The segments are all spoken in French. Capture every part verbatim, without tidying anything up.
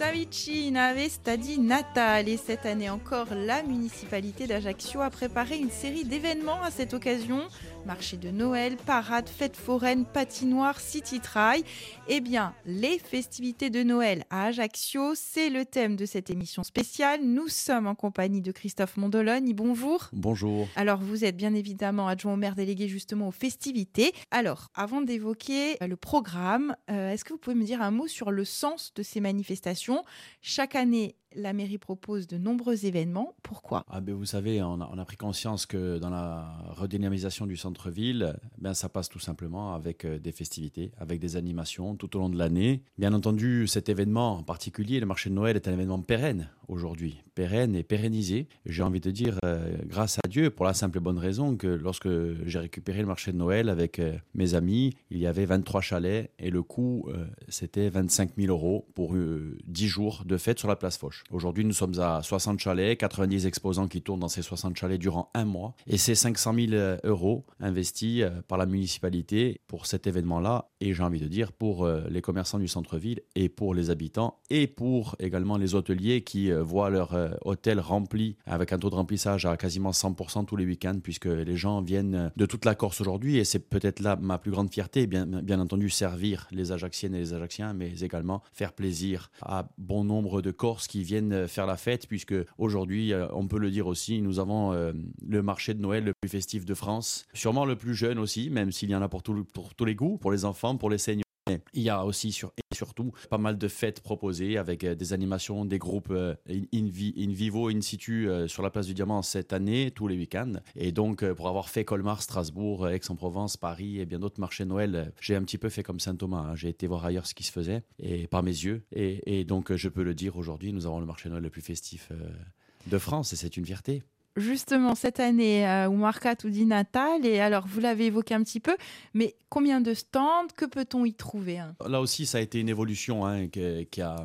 Savicina Vestadi Natale. Et cette année encore, la municipalité d'Ajaccio a préparé une série d'événements à cette occasion. Marché de Noël, parade, fête foraine, patinoire, city trail. Eh bien, les festivités de Noël à Ajaccio, c'est le thème de cette émission spéciale. Nous sommes en compagnie de Christophe Mondoloni. Bonjour. Bonjour. Alors, vous êtes bien évidemment adjoint au maire délégué justement aux festivités. Alors, avant d'évoquer le programme, euh, est-ce que vous pouvez me dire un mot sur le sens de ces manifestations ? Chaque année, la mairie propose de nombreux événements. Pourquoi ? Ah ben vous savez, on a, on a pris conscience que dans la redynamisation du centre-ville, ben ça passe tout simplement avec des festivités, avec des animations tout au long de l'année. Bien entendu, cet événement en particulier, le marché de Noël, est un événement pérenne aujourd'hui, pérenne et pérennisé. J'ai envie de dire euh, grâce à Dieu, pour la simple et bonne raison que lorsque j'ai récupéré le marché de Noël avec euh, mes amis, il y avait vingt-trois chalets et le coût, euh, c'était vingt-cinq mille euros pour euh, dix jours de fête sur la place Foch. Aujourd'hui, nous sommes à soixante chalets, quatre-vingt-dix exposants qui tournent dans ces soixante chalets durant un mois. Et c'est cinq cent mille euros investis par la municipalité pour cet événement-là. Et j'ai envie de dire pour les commerçants du centre-ville et pour les habitants et pour également les hôteliers qui voient leur hôtel rempli avec un taux de remplissage à quasiment cent pour cent tous les week-ends puisque les gens viennent de toute la Corse aujourd'hui. Et c'est peut-être là ma plus grande fierté, bien, bien entendu servir les Ajacciennes et les Ajacciens, mais également faire plaisir à bon nombre de Corses qui viennent viennent faire la fête, puisque aujourd'hui, on peut le dire aussi, nous avons euh, le marché de Noël le plus festif de France, sûrement le plus jeune aussi, même s'il y en a pour, tout, pour tous les goûts, pour les enfants, pour les seniors. Mais il y a aussi sur, et surtout pas mal de fêtes proposées avec euh, des animations, des groupes euh, in, in vivo, in situ euh, sur la place du Diamant cette année, tous les week-ends. Et donc, euh, pour avoir fait Colmar, Strasbourg, euh, Aix-en-Provence, Paris et bien d'autres marchés Noël, euh, j'ai un petit peu fait comme Saint-Thomas. Hein. J'ai été voir ailleurs ce qui se faisait et par mes yeux. Et, et donc, euh, je peux le dire aujourd'hui, nous avons le marché Noël le plus festif euh, de France et c'est une fierté. Justement, cette année, au Mercato di Natale, et alors vous l'avez évoqué un petit peu, mais combien de stands, que peut-on y trouver hein ? Là aussi, ça a été une évolution, hein, que, qui a,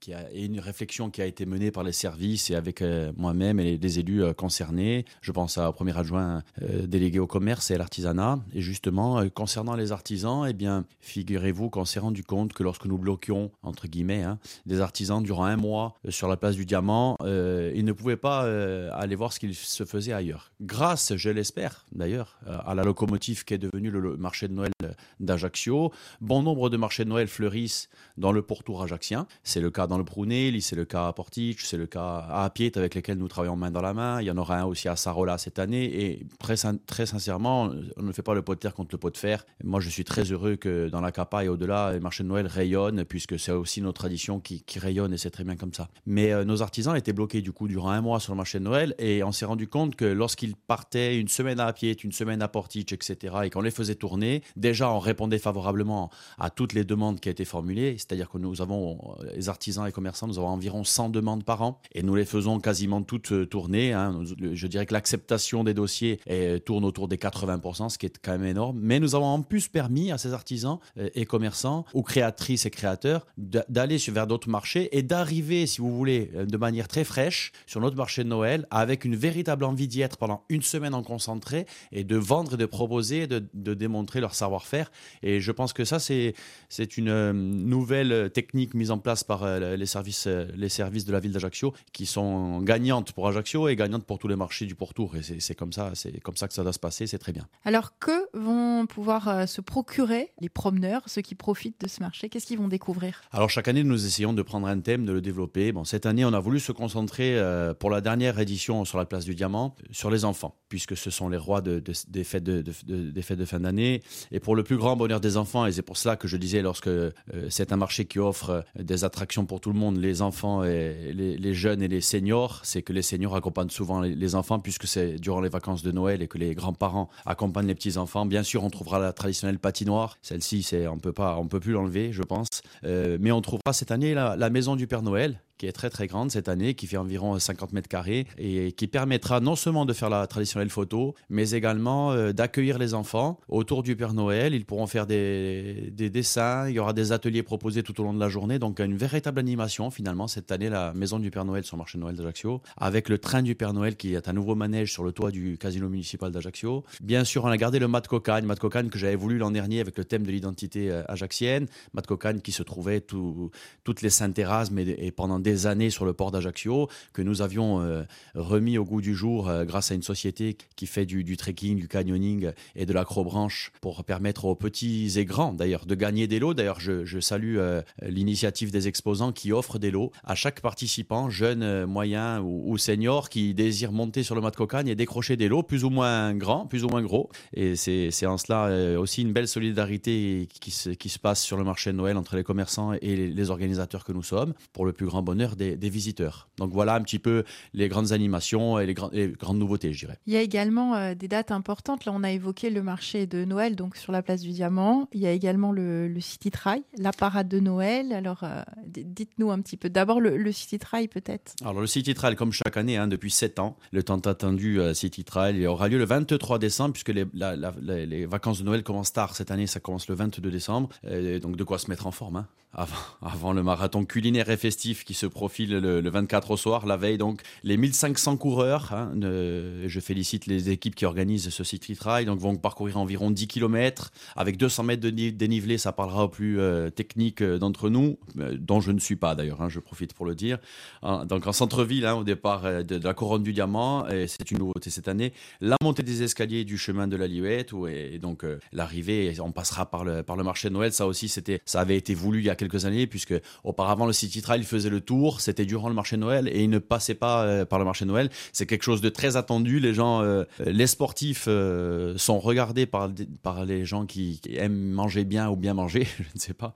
qui a, et une réflexion qui a été menée par les services et avec euh, moi-même et les élus euh, concernés. Je pense au premier adjoint euh, délégué au commerce et à l'artisanat. Et justement, euh, concernant les artisans, eh bien, figurez-vous qu'on s'est rendu compte que lorsque nous bloquions, entre guillemets, hein, des artisans durant un mois euh, sur la place du Diamant, euh, ils ne pouvaient pas euh, aller voir ce qu'il se faisait ailleurs. Grâce, je l'espère d'ailleurs, à la locomotive qui est devenue le marché de Noël d'Ajaccio, bon nombre de marchés de Noël fleurissent dans le pourtour ajaccien. C'est le cas dans le Prunelli, c'est le cas à Portici, c'est le cas à Apiette avec lesquels nous travaillons main dans la main. Il y en aura un aussi à Sarola cette année et très, très sincèrement, on ne fait pas le pot de terre contre le pot de fer. Moi, je suis très heureux que dans la CAPA et au-delà, les marchés de Noël rayonnent puisque c'est aussi nos traditions qui, qui rayonnent et c'est très bien comme ça. Mais euh, nos artisans étaient bloqués du coup durant un mois sur le marché de Noël et on s'est rendu compte que lorsqu'ils partaient une semaine à Apiette, une semaine à Portici, et cetera, et qu'on les faisait tourner, déjà on répondait favorablement à toutes les demandes qui étaient formulées, c'est-à-dire que nous avons, les artisans et commerçants, nous avons environ cent demandes par an, et nous les faisons quasiment toutes tourner, hein. Je dirais que l'acceptation des dossiers tourne autour des quatre-vingts pour cent, ce qui est quand même énorme, mais nous avons en plus permis à ces artisans et commerçants, ou créatrices et créateurs, d'aller vers d'autres marchés, et d'arriver, si vous voulez, de manière très fraîche, sur notre marché de Noël, avec une une véritable envie d'y être pendant une semaine en concentré et de vendre et de proposer, de, de démontrer leur savoir-faire. Et je pense que ça, c'est, c'est une nouvelle technique mise en place par les services, les services de la ville d'Ajaccio qui sont gagnantes pour Ajaccio et gagnantes pour tous les marchés du pourtour. Et c'est, c'est, comme ça, c'est comme ça que ça doit se passer, c'est très bien. Alors que vont pouvoir se procurer les promeneurs, ceux qui profitent de ce marché? Qu'est-ce qu'ils vont découvrir? Alors chaque année, nous essayons de prendre un thème, de le développer. Bon, cette année, on a voulu se concentrer euh, pour la dernière édition sur la place du Diamant, sur les enfants, puisque ce sont les rois de, de, des, fêtes de, de, de, des fêtes de fin d'année. Et pour le plus grand bonheur des enfants, et c'est pour cela que je disais, lorsque euh, c'est un marché qui offre des attractions pour tout le monde, les enfants, et les, les jeunes et les seniors, c'est que les seniors accompagnent souvent les, les enfants, puisque c'est durant les vacances de Noël et que les grands-parents accompagnent les petits-enfants. Bien sûr, on trouvera la traditionnelle patinoire. Celle-ci, c'est, on ne peut plus l'enlever, je pense. Euh, mais on trouvera cette année la, la maison du Père Noël, qui est très très grande cette année, qui fait environ cinquante mètres carrés et qui permettra non seulement de faire la traditionnelle photo, mais également euh, d'accueillir les enfants autour du Père Noël. Ils pourront faire des, des dessins, il y aura des ateliers proposés tout au long de la journée, donc une véritable animation finalement cette année, la maison du Père Noël sur le marché de Noël d'Ajaccio, avec le train du Père Noël qui est un nouveau manège sur le toit du casino municipal d'Ajaccio. Bien sûr, on a gardé le mat cocagne, mat cocagne que j'avais voulu l'an dernier avec le thème de l'identité ajaccienne, mat cocagne qui se trouvait tout, toutes les saintes Erasmes et, et pendant des années sur le port d'Ajaccio, que nous avions euh, remis au goût du jour euh, grâce à une société qui fait du, du trekking, du canyoning et de l'acrobranche pour permettre aux petits et grands d'ailleurs de gagner des lots. D'ailleurs, je, je salue euh, l'initiative des exposants qui offrent des lots à chaque participant, jeune, moyen ou, ou senior, qui désire monter sur le mat cocagne et décrocher des lots plus ou moins grands, plus ou moins gros. Et c'est, c'est en cela euh, aussi une belle solidarité qui se, qui se passe sur le marché de Noël entre les commerçants et les, les organisateurs que nous sommes, pour le plus grand bonheur Des, des visiteurs. Donc voilà un petit peu les grandes animations et les, gra- les grandes nouveautés, je dirais. Il y a également euh, des dates importantes. Là, on a évoqué le marché de Noël, donc sur la place du Diamant. Il y a également le, le City Trail, la parade de Noël. Alors, euh, d- dites-nous un petit peu. D'abord, le, le City Trail, peut-être. Alors, le City Trail, comme chaque année, hein, depuis sept ans, le tant attendu euh, City Trail aura lieu le vingt-trois décembre, puisque les, la, la, la, les vacances de Noël commencent tard. Cette année, ça commence le vingt-deux décembre. Et donc, de quoi se mettre en forme, hein, avant, avant le marathon culinaire et festif qui se profile le, le vingt-quatre au soir, la veille. Donc les mille cinq cents coureurs, hein, euh, je félicite les équipes qui organisent ce City Trail, donc vont parcourir environ dix kilomètres avec deux cents mètres de dénivelé. Ça parlera aux plus euh, techniques d'entre nous, euh, dont je ne suis pas d'ailleurs, hein, je profite pour le dire. Hein, donc en centre-ville, hein, au départ euh, de, de la couronne du Diamant, et c'est une nouveauté cette année, la montée des escaliers du chemin de la Liouette, où, et, et donc euh, l'arrivée, on passera par le, par le marché de Noël. Ça aussi, c'était, ça avait été voulu il y a quelques années, puisque auparavant le City Trail faisait le tour, c'était durant le marché de Noël et il ne passait pas euh, par le marché de Noël. C'est quelque chose de très attendu. Les gens, euh, les sportifs euh, sont regardés par, par les gens qui, qui aiment manger bien ou bien manger, je ne sais pas.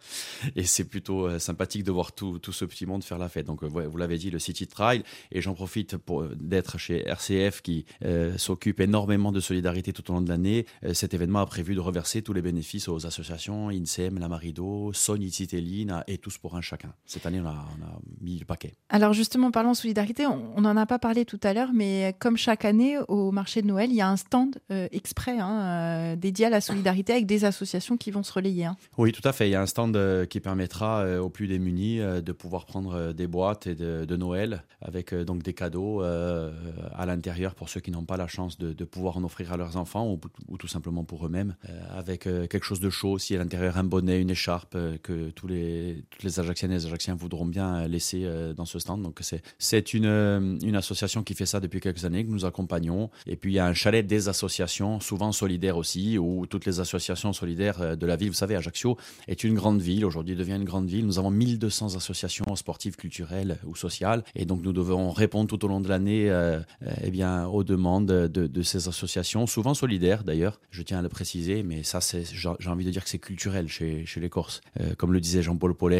Et c'est plutôt euh, sympathique de voir tout, tout ce petit monde faire la fête. Donc, euh, vous l'avez dit, le City Trail. Et j'en profite pour, d'être chez R C F qui euh, s'occupe énormément de solidarité tout au long de l'année. Euh, cet événement a prévu de reverser tous les bénéfices aux associations INSEM, Lamarido, Sony Citelli et Tous pour un chacun. Cette année, on a, on a mis le paquet. Alors justement, parlons solidarité, on n'en a pas parlé tout à l'heure, mais comme chaque année au marché de Noël, il y a un stand euh, exprès hein, euh, dédié à la solidarité avec des associations qui vont se relayer. Hein. Oui, tout à fait. Il y a un stand euh, qui permettra euh, aux plus démunis euh, de pouvoir prendre euh, des boîtes et de, de Noël avec euh, donc des cadeaux euh, à l'intérieur pour ceux qui n'ont pas la chance de, de pouvoir en offrir à leurs enfants ou, ou tout simplement pour eux-mêmes, euh, avec euh, quelque chose de chaud aussi à l'intérieur, un bonnet, une écharpe euh, que tous les, toutes les Ajacciennes et les Ajacciens voudront bien laisser dans ce stand. Donc c'est, c'est une, une association qui fait ça depuis quelques années, que nous accompagnons. Et puis il y a un chalet des associations, souvent solidaires aussi, où toutes les associations solidaires de la ville, vous savez, Ajaccio est une grande ville, aujourd'hui devient une grande ville. Nous avons mille deux cents associations sportives, culturelles ou sociales, et donc nous devons répondre tout au long de l'année euh, eh bien, aux demandes de, de ces associations, souvent solidaires d'ailleurs, je tiens à le préciser, mais ça c'est, j'ai envie de dire que c'est culturel chez, chez les Corses. Euh, comme le disait Jean-Paul Poletti,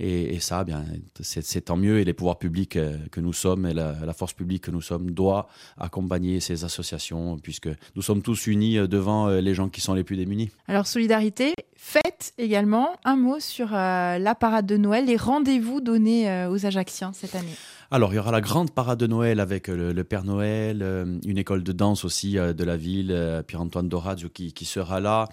et, et ça, bien, c'est, c'est tant mieux. Et les pouvoirs publics que nous sommes, et la, la force publique que nous sommes, doit accompagner ces associations, puisque nous sommes tous unis devant les gens qui sont les plus démunis. Alors, solidarité, fête également. Un mot sur euh, la parade de Noël, les rendez-vous donnés euh, aux Ajacciens cette année. Alors, il y aura la grande parade de Noël avec le, le Père Noël, euh, une école de danse aussi euh, de la ville, euh, Pierre-Antoine Doradio qui, qui sera là,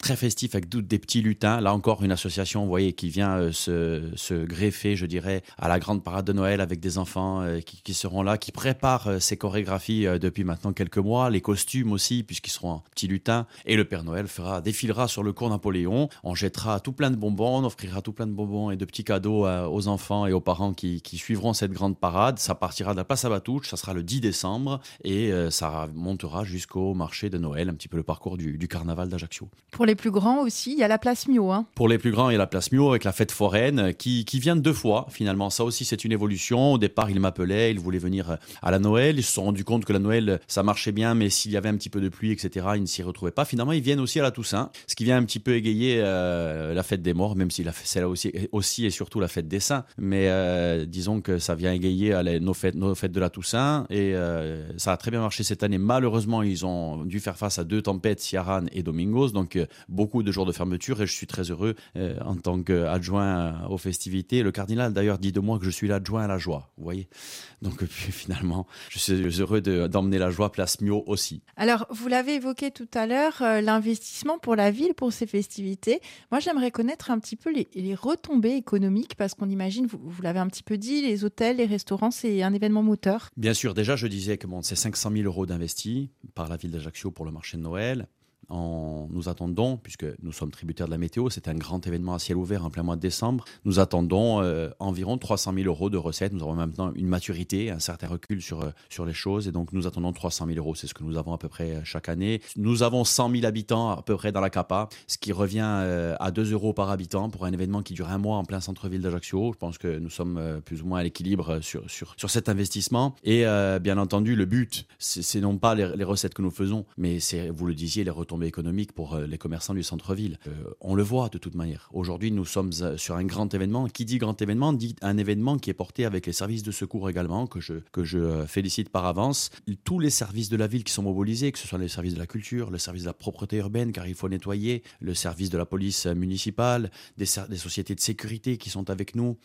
très festif avec des petits lutins. Là encore, une association, vous voyez, qui vient euh, se, se greffer, je dirais, à la grande parade de Noël avec des enfants euh, qui, qui seront là, qui préparent euh, ces chorégraphies euh, depuis maintenant quelques mois, les costumes aussi, puisqu'ils seront en petits lutins. Et le Père Noël fera, défilera sur le cours Napoléon, on jettera tout plein de bonbons, on offrira tout plein de bonbons et de petits cadeaux euh, aux enfants et aux parents qui, qui suivront cette grande parade. Ça partira de la place à Batouche, ça sera le dix décembre et euh, ça montera jusqu'au marché de Noël, un petit peu le parcours du, du carnaval d'Ajaccio. Pour les plus grands aussi, il y a la place Mio. Hein. Pour les plus grands, il y a la place Mio avec la fête foraine qui, qui vient deux fois finalement. Ça aussi, c'est une évolution. Au départ, ils m'appelaient, ils voulaient venir à la Noël. Ils se sont rendus compte que la Noël, ça marchait bien, mais s'il y avait un petit peu de pluie, et cetera, ils ne s'y retrouvaient pas. Finalement, ils viennent aussi à la Toussaint, ce qui vient un petit peu égayer euh, la fête des morts, même si la, c'est là aussi, aussi et surtout la fête des saints. Mais euh, disons que ça vient égayer égayer à les, nos, fêtes, nos fêtes de la Toussaint. Et euh, ça a très bien marché cette année. Malheureusement, ils ont dû faire face à deux tempêtes, Ciaran et Domingos. Donc, euh, beaucoup de jours de fermeture. Et je suis très heureux euh, en tant qu'adjoint aux festivités. Le cardinal, d'ailleurs, dit de moi que je suis l'adjoint à la joie. Vous voyez ? Donc, puis, finalement, je suis heureux de, d'emmener la joie place Miot aussi. Alors, vous l'avez évoqué tout à l'heure, euh, l'investissement pour la ville, pour ces festivités. Moi, j'aimerais connaître un petit peu les, les retombées économiques, parce qu'on imagine, vous, vous l'avez un petit peu dit, les hôtels, les restaurants, c'est un événement moteur. Bien sûr, déjà, je disais que bon, c'est cinq cent mille euros d'investis par la ville d'Ajaccio pour le marché de Noël. En, nous attendons, puisque nous sommes tributaires de la météo, c'est un grand événement à ciel ouvert en plein mois de décembre, nous attendons euh, environ trois cent mille euros de recettes. Nous avons maintenant une maturité, un certain recul sur, sur les choses, et donc nous attendons trois cent mille euros, c'est ce que nous avons à peu près chaque année. Nous avons cent mille habitants à peu près dans la C A P A, ce qui revient euh, à deux euros par habitant pour un événement qui dure un mois en plein centre-ville d'Ajaccio. Je pense que nous sommes euh, plus ou moins à l'équilibre sur, sur, sur cet investissement, et euh, bien entendu le but, c'est, c'est non pas les, les recettes que nous faisons, mais c'est, vous le disiez, les retombées économique pour les commerçants du centre-ville. Euh, on le voit de toute manière. Aujourd'hui, nous sommes sur un grand événement. Qui dit grand événement dit un événement qui est porté avec les services de secours également, que je, que je félicite par avance. Tous les services de la ville qui sont mobilisés, que ce soit les services de la culture, le service de la propreté urbaine, car il faut nettoyer, le service de la police municipale, des, ser- des sociétés de sécurité qui sont avec nous,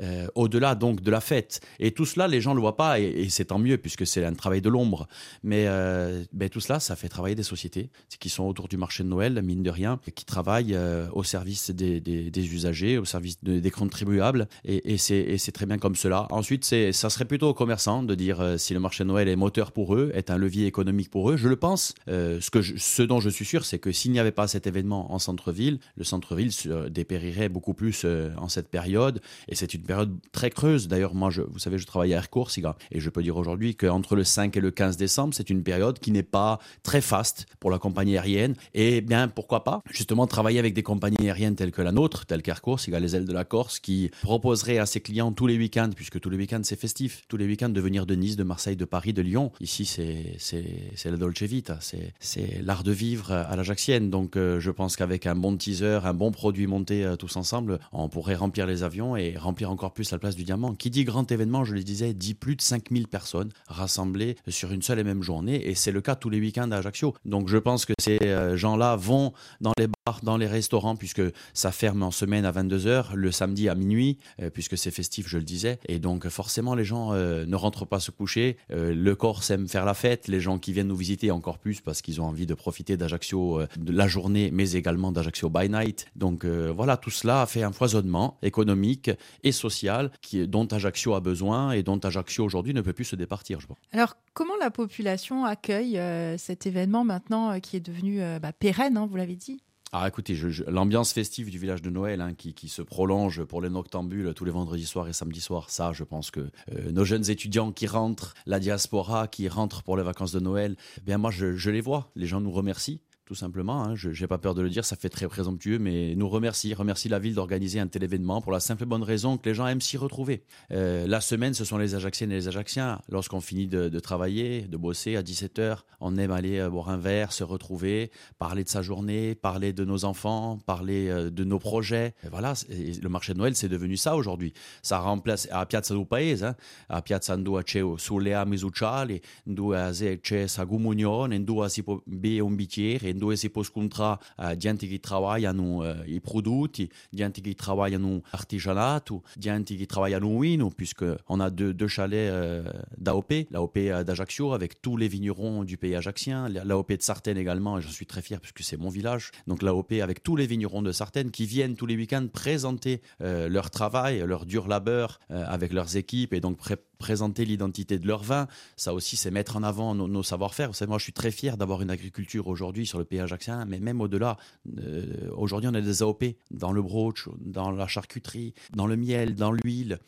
euh, au-delà donc de la fête. Et tout cela, les gens ne le voient pas, et, et c'est tant mieux, puisque c'est un travail de l'ombre. Mais euh, ben, tout cela, ça fait travailler des sociétés qui sont autour du marché de Noël, mine de rien, qui travaillent euh, au service des, des, des usagers, au service de, des contribuables, et, et, c'est, et c'est très bien comme cela. Ensuite, c'est, ça serait plutôt aux commerçants de dire euh, si le marché de Noël est moteur pour eux, est un levier économique pour eux, je le pense. Euh, ce, que je, ce dont je suis sûr, c'est que s'il n'y avait pas cet événement en centre-ville, le centre-ville se dépérirait beaucoup plus euh, en cette période, et c'est une période très creuse. D'ailleurs, moi, je, vous savez, je travaille à Air Course, et je peux dire aujourd'hui qu'entre le cinq et le quinze décembre, c'est une période qui n'est pas très faste pour la compagnie aérienne, et bien pourquoi pas justement travailler avec des compagnies aériennes telles que la nôtre, telles qu'Air Course, il y a les Ailes de la Corse, qui proposeraient à ses clients tous les week-ends, puisque tous les week-ends c'est festif, tous les week-ends de venir de Nice, de Marseille, de Paris, de Lyon. Ici c'est, c'est, c'est la Dolce Vita, c'est, c'est l'art de vivre à l'Ajaccienne. Donc euh, je pense qu'avec un bon teaser, un bon produit monté euh, tous ensemble, on pourrait remplir les avions et remplir encore plus la place du Diamant. Qui dit grand événement, je le disais, dit plus de cinq mille personnes rassemblées sur une seule et même journée, et c'est le cas tous les week-ends à Ajaccio. Donc je pense que ces gens-là vont dans les bars, dans les restaurants, puisque ça ferme en semaine à vingt-deux heures, le samedi à minuit, puisque c'est festif, je le disais. Et donc forcément, les gens euh, ne rentrent pas se coucher. Euh, le Corse aime faire la fête. Les gens qui viennent nous visiter encore plus, parce qu'ils ont envie de profiter d'Ajaccio euh, de la journée, mais également d'Ajaccio by night. Donc euh, voilà, tout cela a fait un foisonnement économique et social qui, dont Ajaccio a besoin, et dont Ajaccio aujourd'hui ne peut plus se départir, je pense. Alors, comment la population accueille euh, cet événement maintenant euh, qui est devenu euh, bah, pérenne, hein, vous l'avez dit? Ah, écoutez, je, je, l'ambiance festive du village de Noël, hein, qui, qui se prolonge pour les noctambules tous les vendredis soirs et samedis soirs, ça, je pense que euh, nos jeunes étudiants qui rentrent, la diaspora qui rentre pour les vacances de Noël, eh bien moi, je, je les vois, les gens nous remercient. Tout simplement, hein, je n'ai pas peur de le dire, ça fait très présomptueux, mais nous remercie, remercie la ville d'organiser un tel événement pour la simple bonne raison que les gens aiment s'y retrouver. Euh, la semaine, ce sont les Ajacciennes et les Ajacciens. Lorsqu'on finit de, de travailler, de bosser à dix-sept heures, on aime aller boire un verre, se retrouver, parler de sa journée, parler de nos enfants, parler de nos projets. Et voilà, et le marché de Noël, c'est devenu ça aujourd'hui. Ça remplace a piazza du paese, hein, a piazza dove c'è sulle ami sociali, dove c'è sa comunione, dove si può bere un bicchiere. Dove si poscontra eh, gente che travagliano eh, i prodotti, gente che travagliano artigianato, gente che travagliano vino, puisque on a deux, deux chalets euh, d'A O P, l'A O P d'Ajaccio avec tous les vignerons du pays ajaccien, l'A O P de Sartène également, et j'en suis très fier puisque c'est mon village. Donc l'A O P avec tous les vignerons de Sartène qui viennent tous les week-ends présenter euh, leur travail, leur dur labeur euh, avec leurs équipes, et donc pré- présenter l'identité de leur vin. Ça aussi, c'est mettre en avant nos, nos savoir-faire. Vous savez, moi je suis très fier d'avoir une agriculture aujourd'hui sur le pays ajaccien, mais même au-delà. Euh, aujourd'hui, on a des A O P dans le brooch, dans la charcuterie, dans le miel, dans l'huile,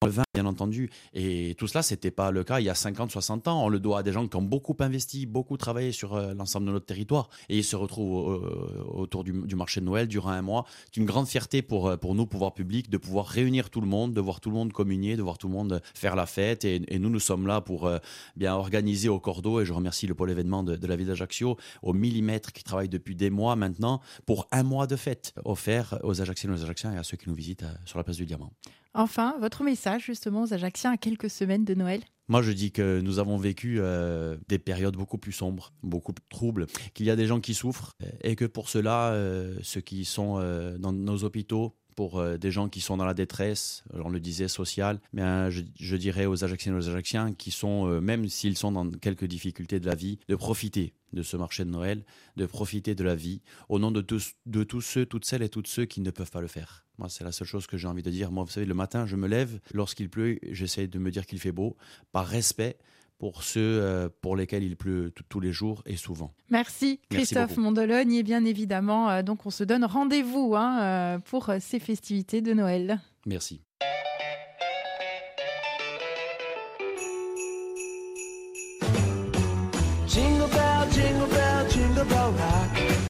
dans le vin, bien entendu. Et tout cela, ce n'était pas le cas il y a cinquante, soixante ans. On le doit à des gens qui ont beaucoup investi, beaucoup travaillé sur euh, l'ensemble de notre territoire. Et ils se retrouvent euh, autour du, du marché de Noël durant un mois. C'est une grande fierté pour, pour nous, pouvoir public, de pouvoir réunir tout le monde, de voir tout le monde communier, de voir tout le monde faire la fête. Et, et nous, nous sommes là pour euh, bien organiser au cordeau. Et je remercie le pôle événement de, de la ville d'Ajaccio, au millimètre, qui travaille depuis des mois maintenant pour un mois de fête offert aux Ajacciennes, aux Ajacciens et à ceux qui nous visitent euh, sur la place du Diamant. Enfin, votre message justement aux Ajacciens à quelques semaines de Noël? Moi, je dis que nous avons vécu euh, des périodes beaucoup plus sombres, beaucoup plus troubles, qu'il y a des gens qui souffrent et que pour cela, euh, ceux qui sont euh, dans nos hôpitaux, pour euh, des gens qui sont dans la détresse, on le disait, sociale, mais hein, je, je dirais aux Ajacciennes et aux Ajacciens qui sont, euh, même s'ils sont dans quelques difficultés de la vie, de profiter de ce marché de Noël, de profiter de la vie, au nom de tous, de tous ceux, toutes celles et tous ceux qui ne peuvent pas le faire. Moi, c'est la seule chose que j'ai envie de dire. Moi, vous savez, le matin, je me lève, lorsqu'il pleut, j'essaie de me dire qu'il fait beau, par respect pour ceux pour lesquels il pleut tous les jours et souvent. Merci, Merci Christophe Mondoloni. Et bien évidemment, donc on se donne rendez-vous hein, pour ces festivités de Noël. Merci.